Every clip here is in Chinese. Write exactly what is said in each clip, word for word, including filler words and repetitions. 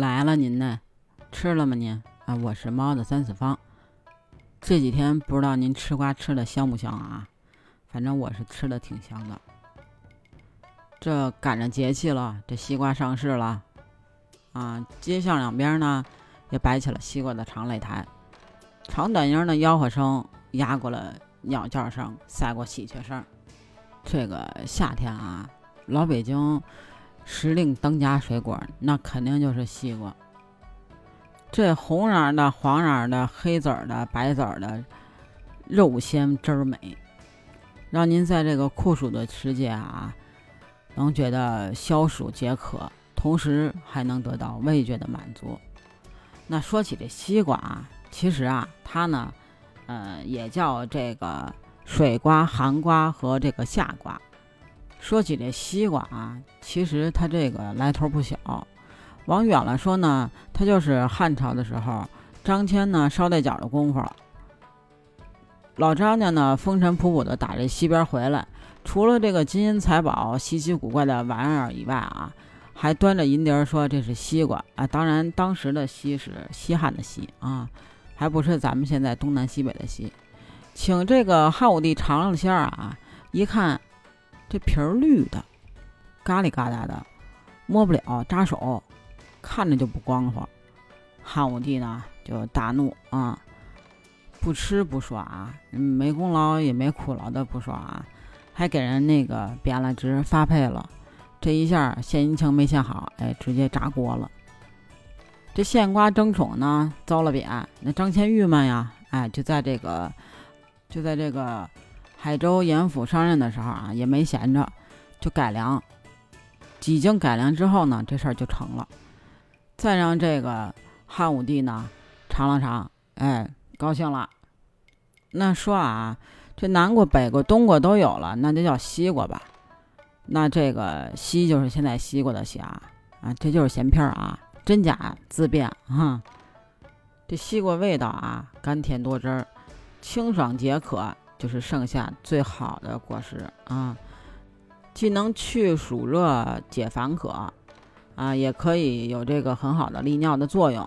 来了您呢，吃了吗您？啊，我是猫的三次方，这几天不知道您吃瓜吃的香不香啊？反正我是吃的挺香的。这赶上节气了，这西瓜上市了啊，街巷两边呢也摆起了西瓜的长擂台，长短音的吆喝声压过了鸟叫声，赛过喜鹊声。这个夏天啊，老北京时令当家水果，那肯定就是西瓜。这红瓤的、黄瓤的、黑籽的、白籽的，肉鲜汁美，让您在这个酷暑的时节啊，能觉得消暑解渴，同时还能得到味觉的满足。那说起这西瓜啊，其实啊，它呢，呃，也叫这个水瓜、寒瓜和这个夏瓜。说起这西瓜啊，其实它这个来头不小。往远了说呢，它就是汉朝的时候张骞呢捎带脚的功夫，老张家呢风尘仆仆的打这西边回来，除了这个金银财宝、稀奇古怪的玩意儿以外啊，还端着银碟儿说这是西瓜啊。当然当时的西是西汉的西啊，还不是咱们现在东南西北的西。请这个汉武帝尝了馅儿啊，一看这皮儿绿的，嘎里嘎达的，摸不了，扎手，看着就不光滑。汉武帝呢就大怒啊，不吃不说啊，没功劳也没苦劳的不说啊，还给人那个贬了职发配了。这一下献殷勤没献好，哎，直接炸锅了。这献瓜争宠呢遭了贬，那张骞郁闷呀，哎，就在这个就在这个海州盐府上任的时候啊，也没闲着，就改良。几经改良之后呢，这事儿就成了。再让这个汉武帝呢尝了尝，哎，高兴了。那说啊，这南国、北国、东国都有了，那就叫西国吧。那这个西就是现在西瓜的西啊，啊，这就是闲篇啊，真假自辨哈、嗯。这西瓜味道啊，甘甜多汁，清爽解渴，就是盛夏最好的果实啊。既能去暑热、解烦渴啊，也可以有这个很好的利尿的作用，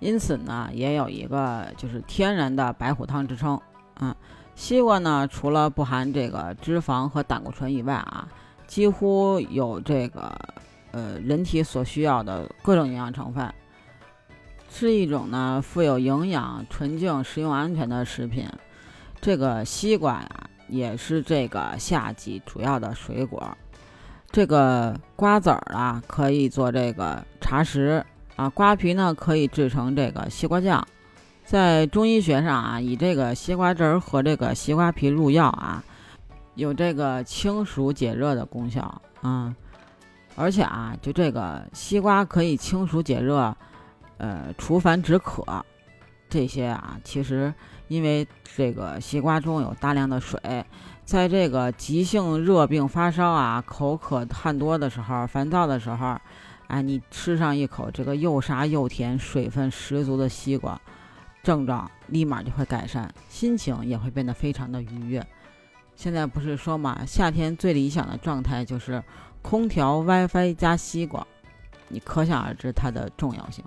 因此呢，也有一个就是天然的白虎汤之称啊。西瓜呢，除了不含这个脂肪和胆固醇以外啊，几乎有这个呃人体所需要的各种营养成分，是一种呢富有营养、纯净、食用安全的食品。这个西瓜呀，也是这个夏季主要的水果。这个瓜子儿啊，可以做这个茶食啊，瓜皮呢可以制成这个西瓜酱。在中医学上啊，以这个西瓜汁儿和这个西瓜皮入药啊，有这个清暑解热的功效啊、嗯。而且啊，就这个西瓜可以清暑解热，呃，除烦止渴，这些啊，其实因为这个西瓜中有大量的水，在这个急性热病发烧啊、口渴汗多的时候、烦躁的时候，哎，你吃上一口这个又沙又甜、水分十足的西瓜，症状立马就会改善，心情也会变得非常的愉悦。现在不是说嘛，夏天最理想的状态就是空调、WiFi 加西瓜，你可想而知它的重要性。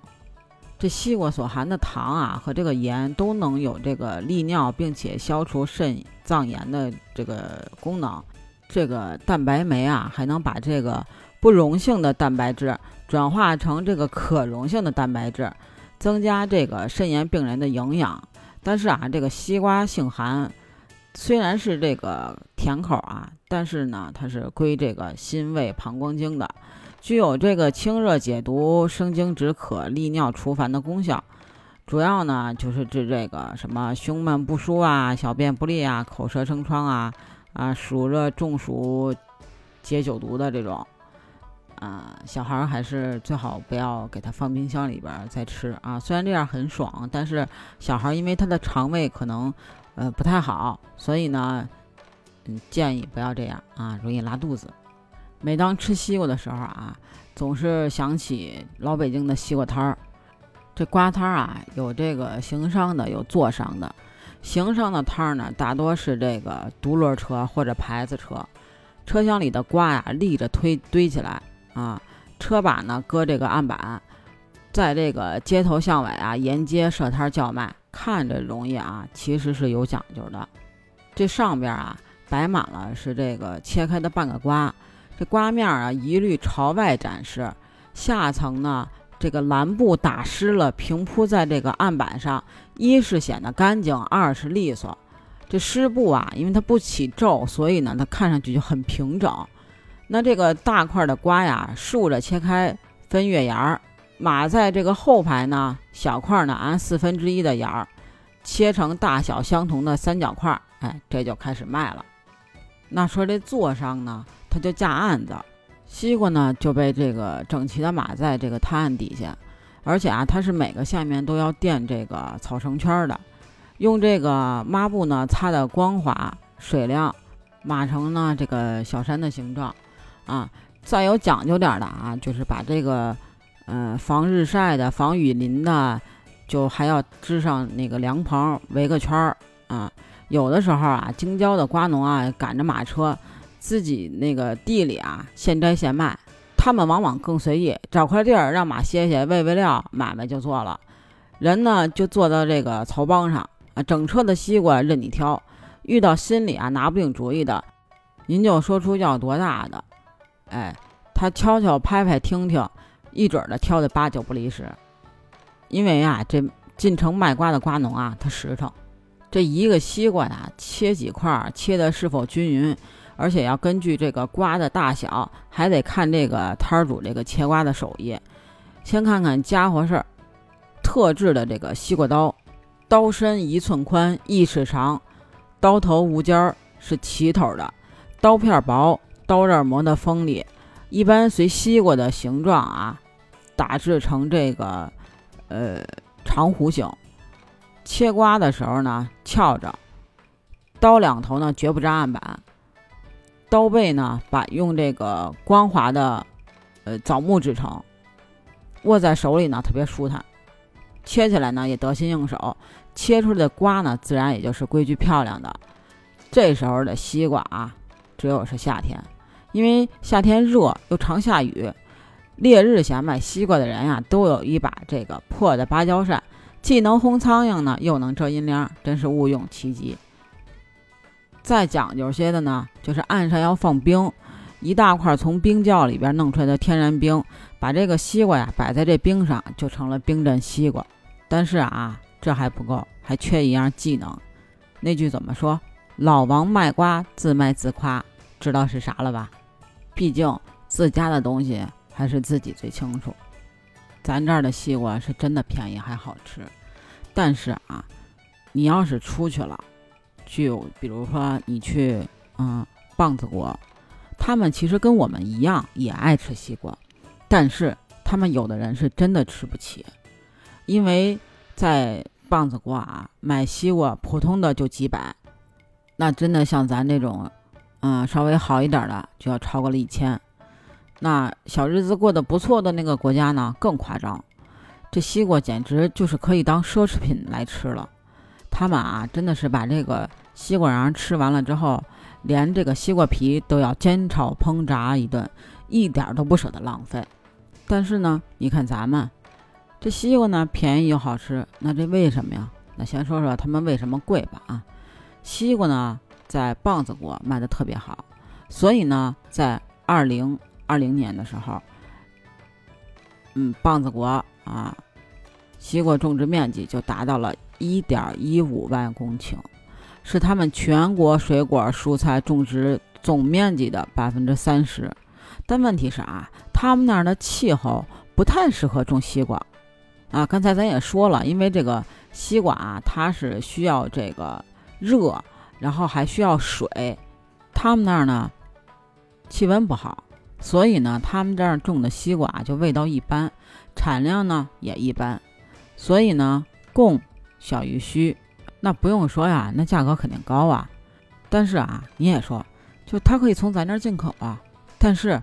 这西瓜所含的糖啊和这个盐都能有这个利尿并且消除肾脏炎的这个功能。这个蛋白酶啊还能把这个不溶性的蛋白质转化成这个可溶性的蛋白质，增加这个肾炎病人的营养。但是啊，这个西瓜性寒，虽然是这个甜口啊，但是呢它是归这个心胃膀胱经的，具有这个清热解毒、生津止渴、利尿除烦的功效，主要呢就是治这个什么胸闷不舒啊、小便不利啊、口舌生疮啊、啊暑热中暑、解酒毒的这种。啊，小孩还是最好不要给他放冰箱里边再吃啊，虽然这样很爽，但是小孩因为他的肠胃可能呃不太好，所以呢，嗯，建议不要这样啊，容易拉肚子。每当吃西瓜的时候啊，总是想起老北京的西瓜摊儿。这瓜摊儿啊，有这个行商的，有坐商的。行商的摊儿呢，大多是这个独轮车或者牌子车，车厢里的瓜呀立着推堆起来啊，车把呢搁这个案板，在这个街头巷尾啊沿街设摊叫卖，看着容易啊，其实是有讲究的。这上边啊摆满了是这个切开的半个瓜，这瓜面啊一律朝外展示，下层呢这个蓝布打湿了，平铺在这个案板上，一是显得干净，二是利索。这湿布啊因为它不起皱，所以呢它看上去就很平整。那这个大块的瓜呀竖着切开分月沿儿，码在这个后排呢，小块呢按四分之一的沿儿切成大小相同的三角块，哎，这就开始卖了。那说这座上呢，它就架案子，西瓜呢就被这个整齐的码在这个摊案底下，而且啊，它是每个下面都要垫这个草绳圈的，用这个抹布呢擦得光滑水亮，码成呢这个小山的形状啊。再有讲究点的啊，就是把这个呃，防日晒的、防雨淋的，就还要支上那个凉棚，围个圈儿啊。有的时候啊，京郊的瓜农啊，赶着马车，自己那个地里啊，现摘现卖。他们往往更随意，找块地儿让马歇歇、喂喂料，买卖就做了。人呢，就坐到这个槽帮上啊，整车的西瓜任你挑。遇到心里啊拿不定主意的，您就说出要多大的，哎，他敲敲、拍拍、听听。一准的挑的八九不离十，因为啊，这进城卖瓜的瓜农啊，他实诚，这一个西瓜呀、啊，切几块，切的是否均匀，而且要根据这个瓜的大小，还得看这个摊主这个切瓜的手艺。先看看家伙事儿，特制的这个西瓜刀，刀身一寸宽，一尺长，刀头无尖儿，是齐头的，刀片薄，刀刃磨得锋利，一般随西瓜的形状啊。打制成这个呃长弧形，切瓜的时候呢翘着，刀两头呢绝不沾案板，刀背呢把用这个光滑的呃枣木制成，握在手里呢特别舒坦，切起来呢也得心应手，切出来的瓜呢自然也就是规矩漂亮的。这时候的西瓜啊，只有是夏天，因为夏天热又常下雨。烈日下卖西瓜的人呀、啊，都有一把这个破的芭蕉扇，既能轰苍蝇呢，又能遮阴凉，真是物用其极。再讲究些的呢，就是岸上要放冰，一大块从冰窖里边弄出来的天然冰，把这个西瓜呀摆在这冰上，就成了冰镇西瓜。但是啊，这还不够，还缺一样技能。那句怎么说？老王卖瓜，自卖自夸，知道是啥了吧？毕竟自家的东西。还是自己最清楚。咱这儿的西瓜是真的便宜还好吃，但是啊，你要是出去了，就比如说你去嗯棒子国，他们其实跟我们一样也爱吃西瓜，但是他们有的人是真的吃不起，因为在棒子国啊买西瓜普通的就几百，那真的像咱这种嗯稍微好一点的就要超过了一千。那小日子过得不错的那个国家呢更夸张，这西瓜简直就是可以当奢侈品来吃了。他们啊真的是把这个西瓜瓤吃完了之后，连这个西瓜皮都要煎炒烹炸一顿，一点都不舍得浪费。但是呢你看咱们这西瓜呢便宜又好吃，那这为什么呀？那先说说他们为什么贵吧。啊，西瓜呢在棒子国卖得特别好，所以呢在二零二零年的时候，嗯，棒子国啊，西瓜种植面积就达到了一点一五万公顷，是他们全国水果蔬菜种植总面积的百分之三十。但问题是啊，他们那儿的气候不太适合种西瓜啊。刚才咱也说了，因为这个西瓜啊，它是需要这个热，然后还需要水。他们那儿呢，气温不好。所以呢他们这儿种的西瓜、啊、就味道一般，产量呢也一般，所以呢供小于需，那不用说呀，那价格肯定高啊。但是啊你也说就它可以从咱这儿进口啊，但是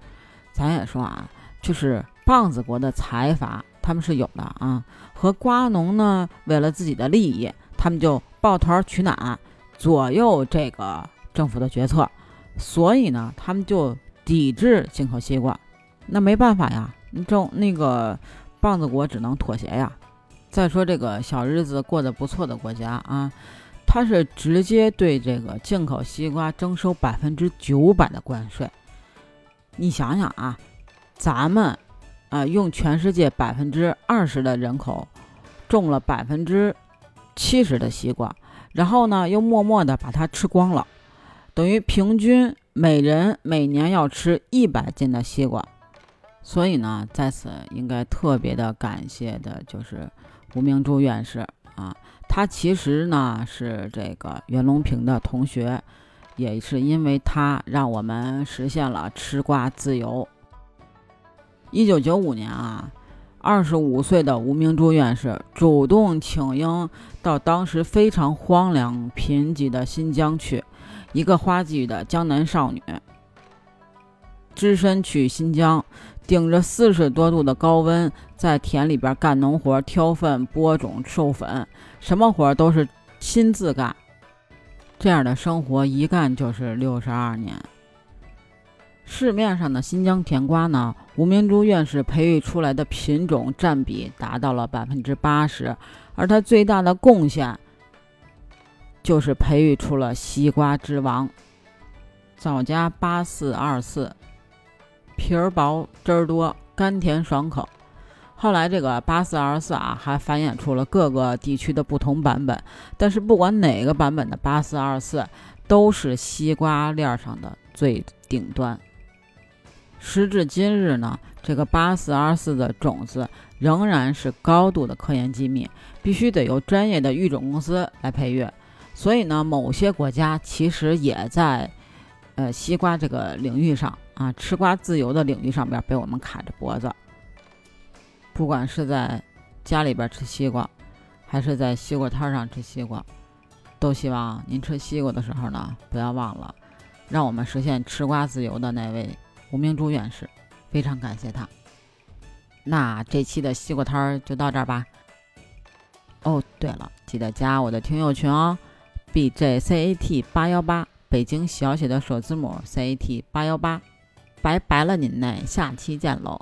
咱也说啊，就是棒子国的财阀他们是有的啊，和瓜农呢为了自己的利益，他们就抱团取暖，左右这个政府的决策，所以呢他们就抵制进口西瓜。那没办法呀，种那个棒子国只能妥协呀。再说这个小日子过得不错的国家啊，它是直接对这个进口西瓜征收百分之九百的关税。你想想啊，咱们啊用全世界百分之二十的人口种了百分之七十的西瓜，然后呢又默默的把它吃光了，等于平均每人每年要吃一百斤的西瓜。所以呢，在此应该特别的感谢的就是吴明珠院士啊，他其实呢是这个袁隆平的同学，也是因为他让我们实现了吃瓜自由。一九九五年啊，二十五岁的吴明珠院士主动请缨到当时非常荒凉贫瘠的新疆去，一个花季的江南少女，只身去新疆，顶着四十多度的高温，在田里边干农活，挑粪、播种、授粉，什么活都是亲自干。这样的生活一干就是六十二年。市面上的新疆甜瓜呢，吴明珠院士培育出来的品种占比达到了百分之八十，而他最大的贡献就是培育出了西瓜之王枣荚八四二四。皮儿薄汁儿多，甘甜爽口。后来这个八四二四啊，还繁衍出了各个地区的不同版本，但是不管哪个版本的八四二四，都是西瓜链上的最顶端。时至今日呢，这个八四二四的种子仍然是高度的科研机密，必须得由专业的育种公司来培育。所以呢，某些国家其实也在呃西瓜这个领域上啊，吃瓜自由的领域上边被我们卡着脖子。不管是在家里边吃西瓜，还是在西瓜摊上吃西瓜，都希望您吃西瓜的时候呢，不要忘了让我们实现吃瓜自由的那位吴明珠院士，非常感谢他。那这期的西瓜摊就到这儿吧。哦，对了，记得加我的听友群哦 B J C A T 八一八， 北京小写的首字母 C A T 八一八。拜拜了您嘞，下期见喽。